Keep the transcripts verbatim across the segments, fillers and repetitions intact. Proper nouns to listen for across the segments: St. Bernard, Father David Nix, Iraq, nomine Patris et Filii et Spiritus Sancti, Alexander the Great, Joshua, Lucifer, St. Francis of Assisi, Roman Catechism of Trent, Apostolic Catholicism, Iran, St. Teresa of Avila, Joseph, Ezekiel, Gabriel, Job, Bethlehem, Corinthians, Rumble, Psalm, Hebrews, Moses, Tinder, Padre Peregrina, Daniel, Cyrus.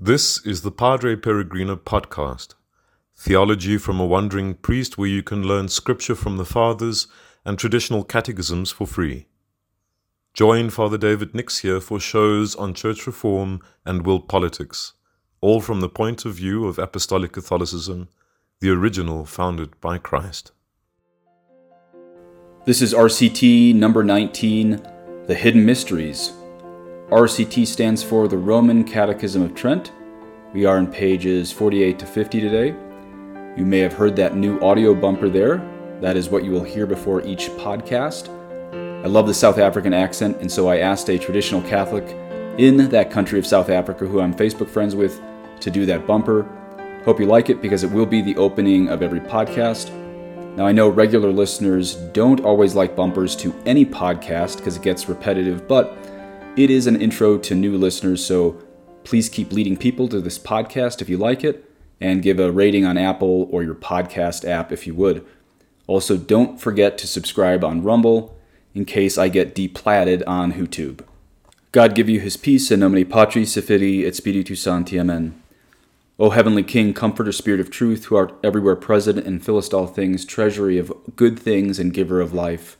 This is the Padre Peregrina podcast, theology from a wandering priest, where you can learn scripture from the fathers and traditional catechisms for free. Join Father David Nix here for shows on church reform and world politics, all from the point of view of Apostolic Catholicism, the original founded by Christ. This is R C T number nineteen, The Hidden Mysteries. R C T stands for the Roman Catechism of Trent. We are in pages forty-eight to fifty today. You may have heard that new audio bumper there. That is what you will hear before each podcast. I love the South African accent, and so I asked a traditional Catholic in that country of South Africa, who I'm Facebook friends with, to do that bumper. Hope you like it, because it will be the opening of every podcast. Now, I know regular listeners don't always like bumpers to any podcast because it gets repetitive, but it is an intro to new listeners, so please keep leading people to this podcast if you like it, and give a rating on Apple or your podcast app if you would. Also, don't forget to subscribe on Rumble in case I get deplatted on YouTube. God give you his peace, in nomine Patris et Filii et Spiritus Sancti. Amen. O heavenly King, comforter, spirit of truth, who art everywhere present and fillest all things, treasury of good things and giver of life,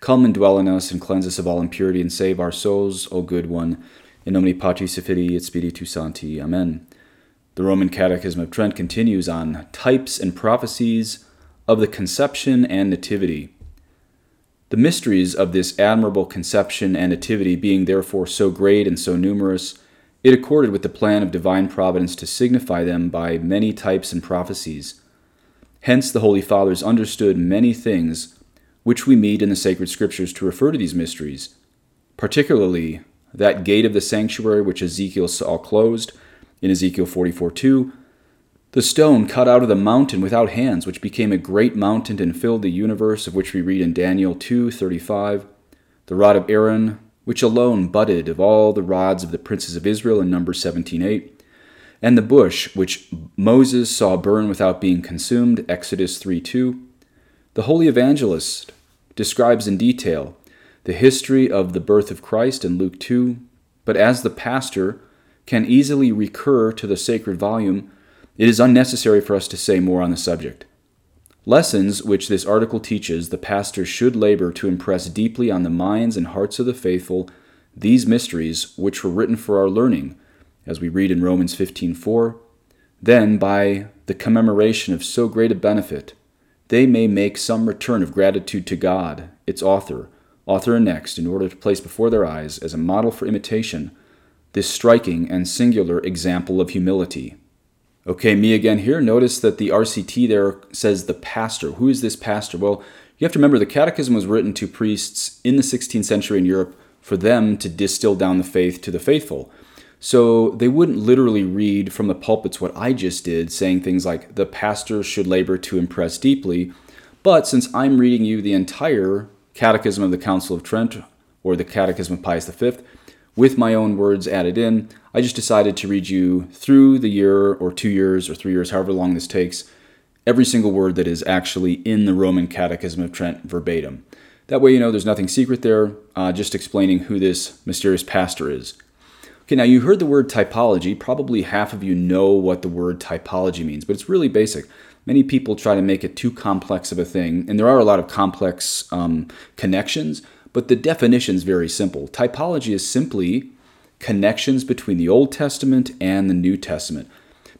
come and dwell in us and cleanse us of all impurity and save our souls, O good one. In nomine Patris et Filii et Spiritus Sancti. Amen. The Roman Catechism of Trent continues on types and prophecies of the conception and nativity. The mysteries of this admirable conception and nativity being therefore so great and so numerous, it accorded with the plan of divine providence to signify them by many types and prophecies. Hence the Holy Fathers understood many things which we meet in the sacred scriptures to refer to these mysteries, particularly that gate of the sanctuary which Ezekiel saw closed in Ezekiel forty-four two, the stone cut out of the mountain without hands, which became a great mountain and filled the universe, of which we read in Daniel two thirty-five, the rod of Aaron, which alone budded of all the rods of the princes of Israel in Numbers seventeen eight, and the bush which Moses saw burn without being consumed, Exodus three two. The Holy Evangelist describes in detail the history of the birth of Christ in Luke two, but as the pastor can easily recur to the sacred volume, it is unnecessary for us to say more on the subject. Lessons which this article teaches, the pastor should labor to impress deeply on the minds and hearts of the faithful these mysteries which were written for our learning, as we read in Romans fifteen four. Then, by the commemoration of so great a benefit, they may make some return of gratitude to God, its author, author and next, in order to place before their eyes, as a model for imitation, this striking and singular example of humility. Okay, me again here. Notice that the R C T there says the pastor. Who is this pastor? Well, you have to remember the catechism was written to priests in the sixteenth century in Europe for them to distill down the faith to the faithful. So they wouldn't literally read from the pulpits what I just did, saying things like, the pastor should labor to impress deeply. But since I'm reading you the entire Catechism of the Council of Trent, or the Catechism of Pius the Fifth, with my own words added in, I just decided to read you through the year, or two years, or three years, however long this takes, every single word that is actually in the Roman Catechism of Trent verbatim. That way you know there's nothing secret there, uh, just explaining who this mysterious pastor is. Okay, now you heard the word typology. Probably half of you know what the word typology means, but it's really basic. Many people try to make it too complex of a thing, and there are a lot of complex um, connections, but the definition is very simple. Typology is simply connections between the Old Testament and the New Testament.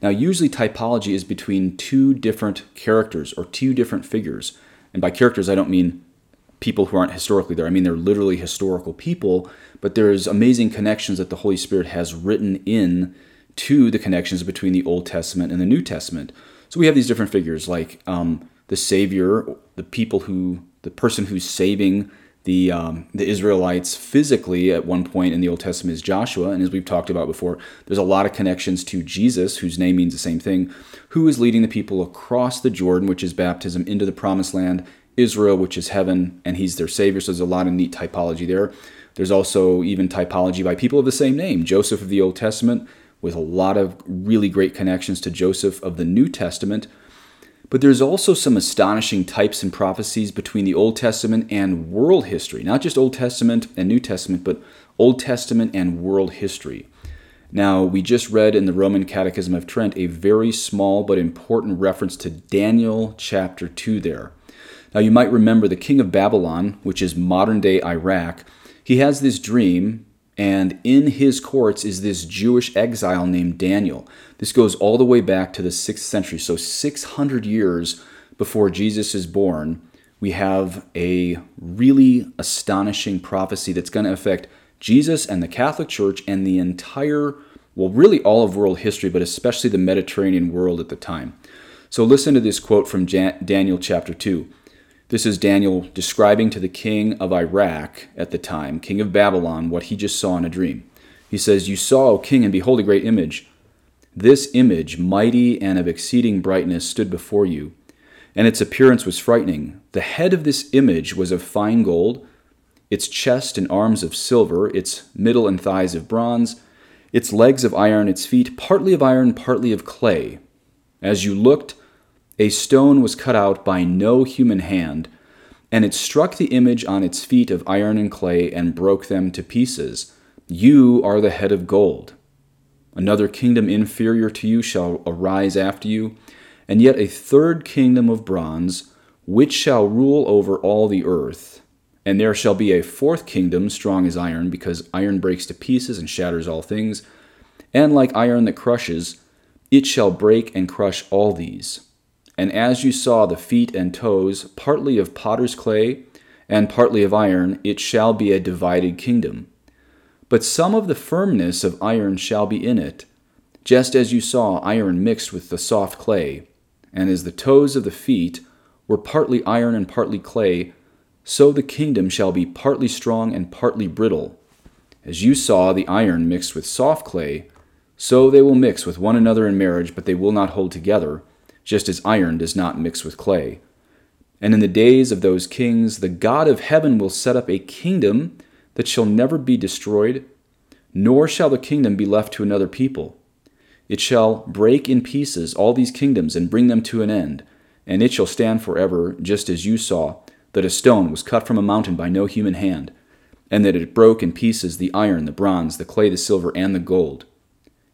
Now, usually typology is between two different characters or two different figures, and by characters I don't mean people who aren't historically there. I mean, they're literally historical people, but there's amazing connections that the Holy Spirit has written in to the connections between the Old Testament and the New Testament. So we have these different figures, like um, the Savior, the people who, the person who's saving the um, the Israelites physically at one point in the Old Testament is Joshua, and as we've talked about before, there's a lot of connections to Jesus, whose name means the same thing, who is leading the people across the Jordan, which is baptism, into the Promised Land, Israel, which is heaven, and he's their savior. So there's a lot of neat typology there. There's also even typology by people of the same name. Joseph of the Old Testament, with a lot of really great connections to Joseph of the New Testament. But there's also some astonishing types and prophecies between the Old Testament and world history. Not just Old Testament and New Testament, but Old Testament and world history. Now, we just read in the Roman Catechism of Trent a very small but important reference to Daniel chapter two there. Now, you might remember the king of Babylon, which is modern-day Iraq, he has this dream, and in his courts is this Jewish exile named Daniel. This goes all the way back to the sixth century, so six hundred years before Jesus is born, we have a really astonishing prophecy that's going to affect Jesus and the Catholic Church and the entire, well, really all of world history, but especially the Mediterranean world at the time. So listen to this quote from Daniel chapter two. This is Daniel describing to the king of Iraq at the time, king of Babylon, what he just saw in a dream. He says, "You saw, O king, and behold a great image. This image, mighty and of exceeding brightness, stood before you, and its appearance was frightening. The head of this image was of fine gold, its chest and arms of silver, its middle and thighs of bronze, its legs of iron, its feet, partly of iron, partly of clay. As you looked, a stone was cut out by no human hand, and it struck the image on its feet of iron and clay and broke them to pieces. You are the head of gold. Another kingdom inferior to you shall arise after you, and yet a third kingdom of bronze, which shall rule over all the earth. And there shall be a fourth kingdom, strong as iron, because iron breaks to pieces and shatters all things. And like iron that crushes, it shall break and crush all these. And as you saw the feet and toes, partly of potter's clay and partly of iron, it shall be a divided kingdom. But some of the firmness of iron shall be in it, just as you saw iron mixed with the soft clay. And as the toes of the feet were partly iron and partly clay, so the kingdom shall be partly strong and partly brittle. As you saw the iron mixed with soft clay, so they will mix with one another in marriage, but they will not hold together, just as iron does not mix with clay. And in the days of those kings, the God of heaven will set up a kingdom that shall never be destroyed, nor shall the kingdom be left to another people. It shall break in pieces all these kingdoms and bring them to an end, and it shall stand forever, just as you saw that a stone was cut from a mountain by no human hand, and that it broke in pieces the iron, the bronze, the clay, the silver, and the gold.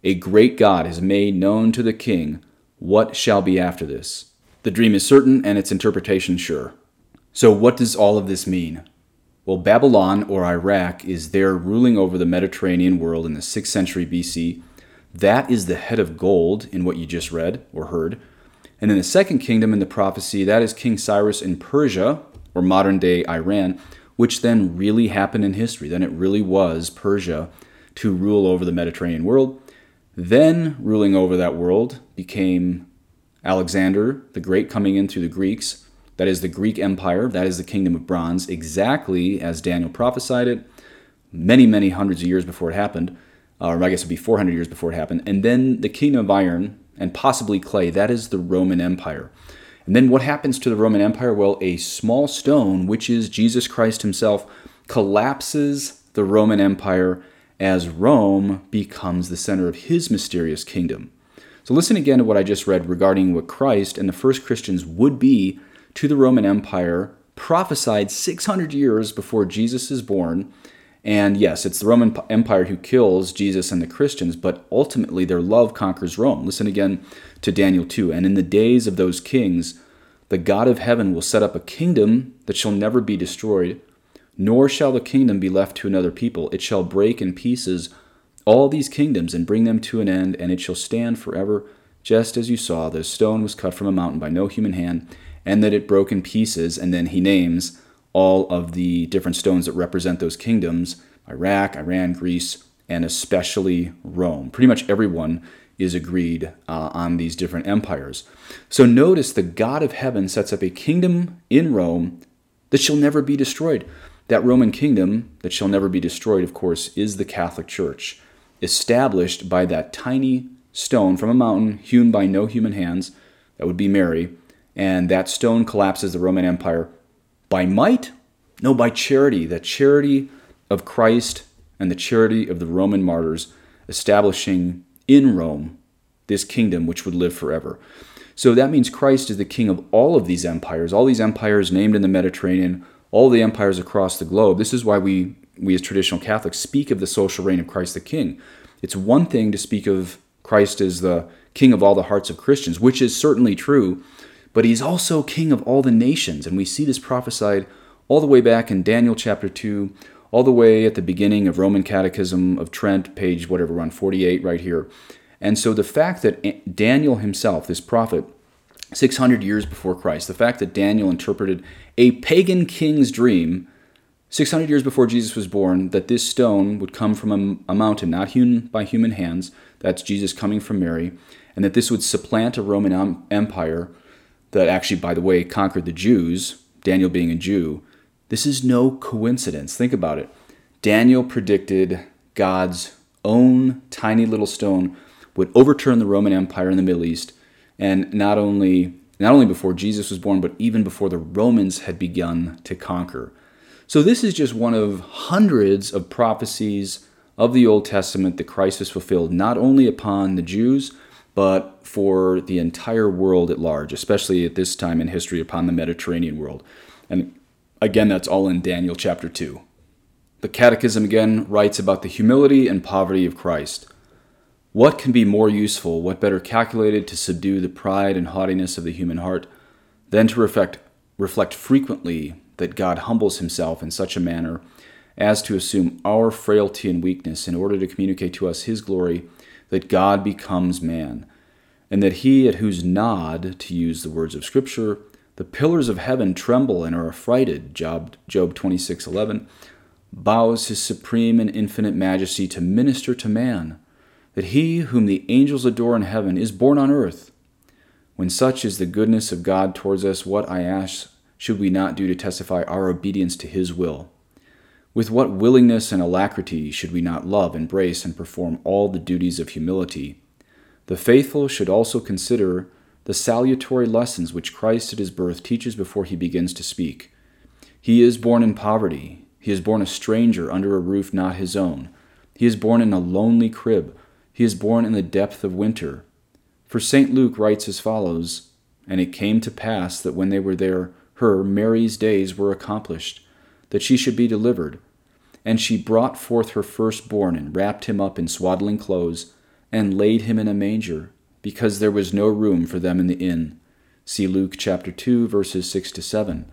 A great God has made known to the king what shall be after this. The dream is certain, and its interpretation sure." So what does all of this mean? Well, Babylon, or Iraq, is there ruling over the Mediterranean world in the sixth century B C. That is the head of gold in what you just read or heard. And in the second kingdom in the prophecy, that is King Cyrus in Persia, or modern-day Iran, which then really happened in history. Then it really was Persia to rule over the Mediterranean world. Then ruling over that world became Alexander the Great coming in through the Greeks. That is the Greek Empire. That is the Kingdom of Bronze, exactly as Daniel prophesied it, many, many hundreds of years before it happened, or I guess it would be four hundred years before it happened. And then the Kingdom of Iron and possibly Clay, that is the Roman Empire. And then what happens to the Roman Empire? Well, a small stone, which is Jesus Christ himself, collapses the Roman Empire as Rome becomes the center of his mysterious kingdom. So listen again to what I just read regarding what Christ and the first Christians would be to the Roman Empire, prophesied six hundred years before Jesus is born. And yes, it's the Roman Empire who kills Jesus and the Christians, but ultimately their love conquers Rome. Listen again to Daniel two. "And in the days of those kings, the God of heaven will set up a kingdom that shall never be destroyed, nor shall the kingdom be left to another people. It shall break in pieces all these kingdoms and bring them to an end, and it shall stand forever, just as you saw that a stone was cut from a mountain by no human hand, and that it broke in pieces." And then he names all of the different stones that represent those kingdoms: Iraq, Iran, Greece, and especially Rome. Pretty much everyone is agreed uh, on these different empires. So notice the God of heaven sets up a kingdom in Rome that shall never be destroyed. That Roman kingdom that shall never be destroyed, of course, is the Catholic Church, established by that tiny stone from a mountain hewn by no human hands. That would be Mary. And that stone collapses the Roman Empire. By might? No, by charity. The charity of Christ and the charity of the Roman martyrs, establishing in Rome this kingdom which would live forever. So that means Christ is the king of all of these empires, all these empires named in the Mediterranean, all the empires across the globe. This is why we, we as traditional Catholics speak of the social reign of Christ the King. It's one thing to speak of Christ as the king of all the hearts of Christians, which is certainly true, but he's also king of all the nations. And we see this prophesied all the way back in Daniel chapter two, all the way at the beginning of Roman Catechism of Trent, page whatever, around forty-eight right here. And so the fact that Daniel himself, this prophet, six hundred years before Christ, the fact that Daniel interpreted a pagan king's dream six hundred years before Jesus was born, that this stone would come from a, a mountain not hewn by human hands, that's Jesus coming from Mary, and that this would supplant a Roman um, empire that actually, by the way, conquered the Jews, Daniel being a Jew. This is no coincidence. Think about it. Daniel predicted God's own tiny little stone would overturn the Roman Empire in the Middle East, and not only not only before Jesus was born, but even before the Romans had begun to conquer. So this is just one of hundreds of prophecies of the Old Testament that Christ has fulfilled, not only upon the Jews, but for the entire world at large, especially at this time in history upon the Mediterranean world. And again, that's all in Daniel chapter two. The Catechism again writes about the humility and poverty of Christ. What can be more useful, what better calculated to subdue the pride and haughtiness of the human heart than to reflect, reflect frequently that God humbles himself in such a manner as to assume our frailty and weakness in order to communicate to us his glory, that God becomes man, and that he at whose nod, to use the words of Scripture, the pillars of heaven tremble and are affrighted, Job, Job twenty-six eleven, bows his supreme and infinite majesty to minister to man, that he whom the angels adore in heaven is born on earth. When such is the goodness of God towards us, what, I ask, should we not do to testify our obedience to his will? With what willingness and alacrity should we not love, embrace, and perform all the duties of humility? The faithful should also consider the salutary lessons which Christ at his birth teaches before he begins to speak. He is born in poverty. He is born a stranger under a roof not his own. He is born in a lonely crib. He is born in the depth of winter. For Saint Luke writes as follows, "And it came to pass that when they were there, her, Mary's, days were accomplished, that she should be delivered. And she brought forth her firstborn, and wrapped him up in swaddling clothes, and laid him in a manger, because there was no room for them in the inn." See Luke chapter two, verses six to seven.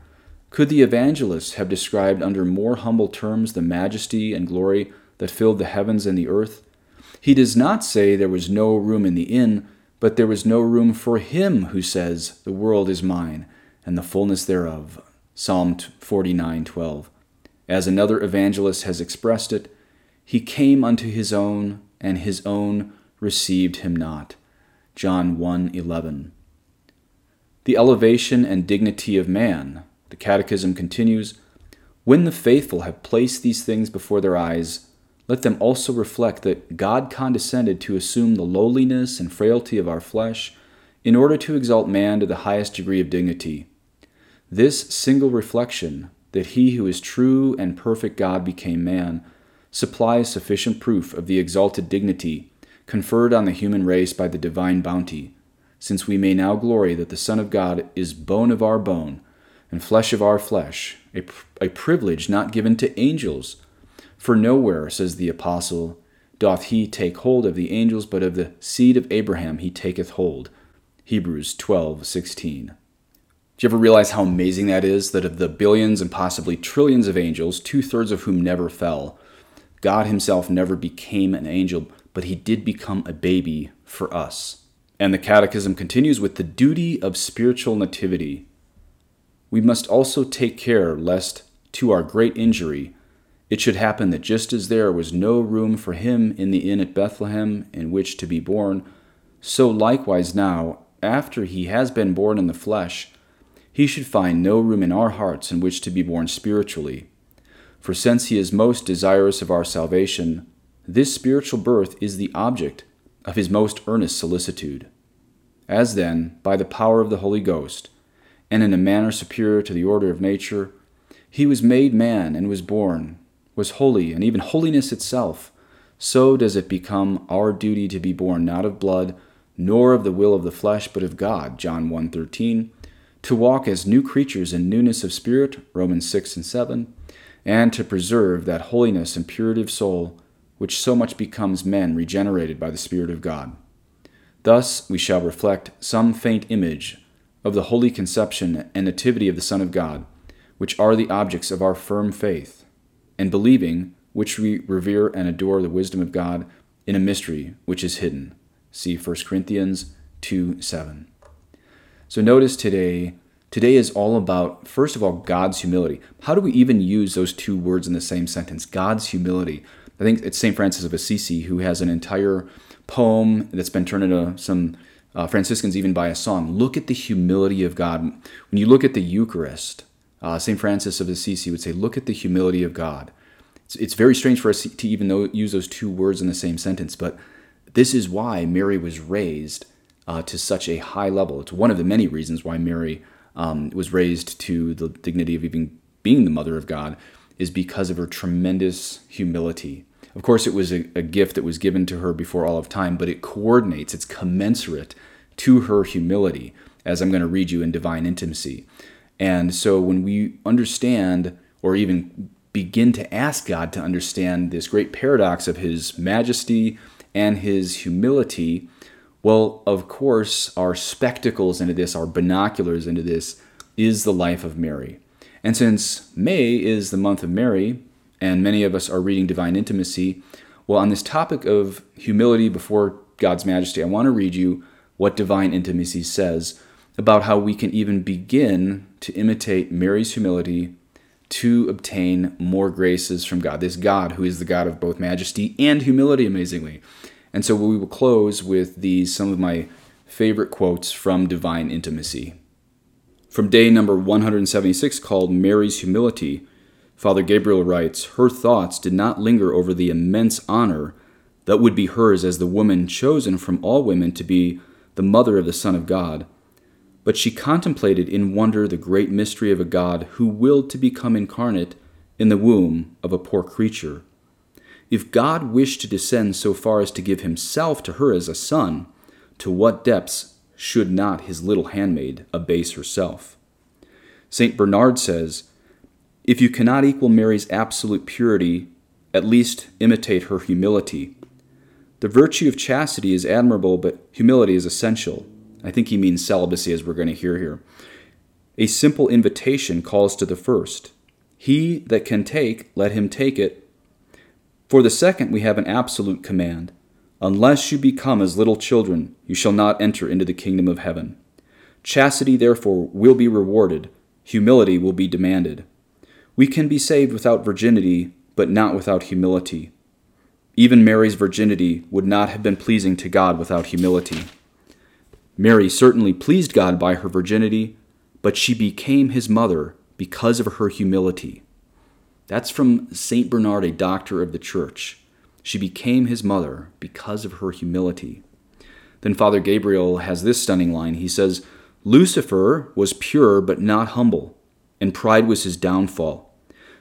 Could the evangelists have described under more humble terms the majesty and glory that filled the heavens and the earth? He does not say there was no room in the inn, but there was no room for him who says, "The world is mine, and the fullness thereof," Psalm forty-nine twelve. As another evangelist has expressed it, "He came unto his own, and his own received him not," John one eleven. The elevation and dignity of man. The Catechism continues, "When the faithful have placed these things before their eyes, let them also reflect that God condescended to assume the lowliness and frailty of our flesh in order to exalt man to the highest degree of dignity. This single reflection, that he who is true and perfect God became man, supplies sufficient proof of the exalted dignity conferred on the human race by the divine bounty, since we may now glory that the Son of God is bone of our bone and flesh of our flesh, a, a privilege not given to angels. For nowhere," says the Apostle, "doth he take hold of the angels, but of the seed of Abraham he taketh hold." Hebrews twelve sixteen. Do you ever realize how amazing that is, that of the billions and possibly trillions of angels, two-thirds of whom never fell, God himself never became an angel, but he did become a baby for us? And the Catechism continues with the duty of spiritual nativity. "We must also take care lest, to our great injury, it should happen that just as there was no room for him in the inn at Bethlehem in which to be born, so likewise now, after he has been born in the flesh, he should find no room in our hearts in which to be born spiritually. For since he is most desirous of our salvation, this spiritual birth is the object of his most earnest solicitude. As then, by the power of the Holy Ghost, and in a manner superior to the order of nature, he was made man and was born, was holy, and even holiness itself, so does it become our duty to be born not of blood, nor of the will of the flesh, but of God," John one thirteen, "to walk as new creatures in newness of spirit," Romans six and seven, "and to preserve that holiness and purity of soul which so much becomes men regenerated by the Spirit of God. Thus we shall reflect some faint image of the Holy Conception and Nativity of the Son of God, which are the objects of our firm faith, and believing, which we revere and adore the wisdom of God in a mystery which is hidden. See First Corinthians two seven. So notice today, today is all about, first of all, God's humility. How do we even use those two words in the same sentence? God's humility. I think it's Saint Francis of Assisi who has an entire poem that's been turned into some uh, Franciscans even by a song. Look at the humility of God. When you look at the Eucharist, uh, Saint Francis of Assisi would say, look at the humility of God. It's, it's very strange for us to even know, use those two words in the same sentence, but this is why Mary was raised uh, to such a high level. It's one of the many reasons why Mary um, was raised to the dignity of even being the Mother of God, is because of her tremendous humility. Of course, it was a, a gift that was given to her before all of time, but it coordinates, it's commensurate to her humility, as I'm going to read you in Divine Intimacy. And so when we understand, or even begin to ask God to understand this great paradox of his majesty and his humility, well, of course, our spectacles into this, our binoculars into this, is the life of Mary. And since May is the month of Mary, and many of us are reading Divine Intimacy, well, on this topic of humility before God's majesty, I want to read you what Divine Intimacy says about how we can even begin to imitate Mary's humility to obtain more graces from God, this God who is the God of both majesty and humility, amazingly. And so we will close with these, some of my favorite quotes from Divine Intimacy. From day number one hundred seventy-six, called Mary's Humility, Father Gabriel writes, "Her thoughts did not linger over the immense honor that would be hers as the woman chosen from all women to be the mother of the Son of God, but she contemplated in wonder the great mystery of a God who willed to become incarnate in the womb of a poor creature. If God wished to descend so far as to give himself to her as a son, to what depths should not his little handmaid abase herself?" Saint Bernard says, "If you cannot equal Mary's absolute purity, at least imitate her humility. The virtue of chastity is admirable, but humility is essential." I think he means celibacy, as we're going to hear here. "A simple invitation calls to the first. He that can take, let him take it. For the second, we have an absolute command. Unless you become as little children, you shall not enter into the kingdom of heaven. Chastity, therefore, will be rewarded. Humility will be demanded. We can be saved without virginity, but not without humility. Even Mary's virginity would not have been pleasing to God without humility. Mary certainly pleased God by her virginity, but she became his mother because of her humility." That's from Saint Bernard, a doctor of the Church. She became his mother because of her humility. Then Father Gabriel has this stunning line. He says, "Lucifer was pure but not humble, and pride was his downfall.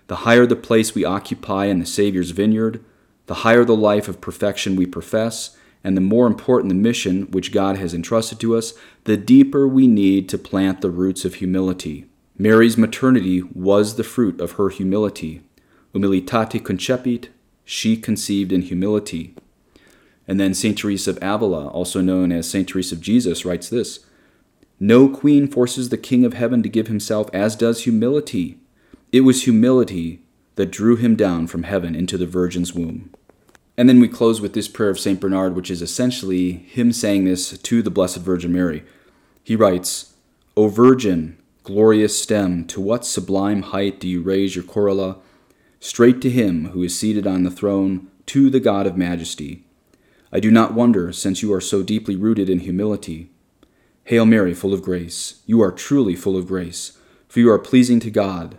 The higher the place we occupy in the Savior's vineyard, the higher the life of perfection we profess, and the more important the mission which God has entrusted to us, the deeper we need to plant the roots of humility. Mary's maternity was the fruit of her humility. Humilitate concepit. She conceived in humility." And then Saint Teresa of Avila, also known as Saint Teresa of Jesus, writes this, "No queen forces the King of Heaven to give himself as does humility. It was humility that drew him down from heaven into the Virgin's womb." And then we close with this prayer of Saint Bernard, which is essentially him saying this to the Blessed Virgin Mary. He writes, "O Virgin, glorious stem, to what sublime height do you raise your corolla? Straight to him who is seated on the throne, to the God of majesty. I do not wonder, since you are so deeply rooted in humility. Hail Mary, full of grace. You are truly full of grace, for you are pleasing to God,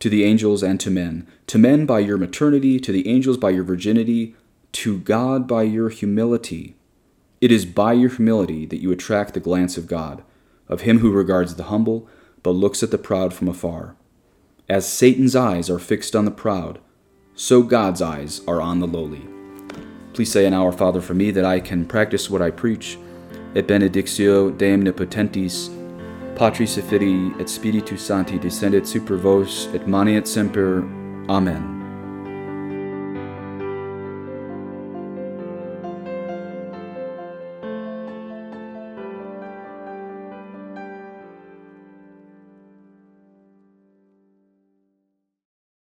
to the angels, and to men. To men by your maternity, to the angels by your virginity, to God by your humility. It is by your humility that you attract the glance of God, of him who regards the humble, but looks at the proud from afar. As Satan's eyes are fixed on the proud, so God's eyes are on the lowly." Please say an Our Father for me, that I can practice what I preach. Et benedictio de omnipotentis, Patris et Filii et Spiritus Sancti, descendet super vos, et manet semper. Amen.